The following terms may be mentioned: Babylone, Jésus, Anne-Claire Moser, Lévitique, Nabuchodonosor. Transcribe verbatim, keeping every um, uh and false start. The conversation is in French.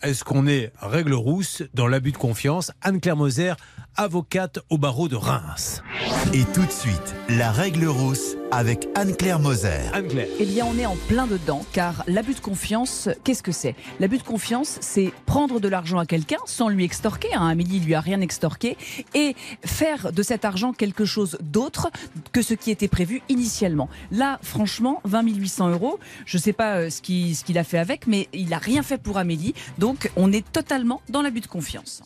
Est-ce qu'on est règle rousse dans l'abus de confiance? Anne-Claire Moser, avocate au barreau de Reims. Et tout de suite, la règle rousse avec Anne-Claire Moser. Anne-Claire. Eh bien, on est en plein dedans, car l'abus de confiance, qu'est-ce que c'est? L'abus de confiance, c'est prendre de l'argent à quelqu'un sans lui extorquer. Hein, Amélie, il lui a rien extorqué. Et faire de cet argent quelque chose d'autre que ce qui était prévu initialement. Là, franchement, vingt mille huit cents euros, je ne sais pas ce qu'il, ce qu'il a fait avec, mais il n'a rien fait pour Amélie. Donc, on est totalement dans l'abus de confiance.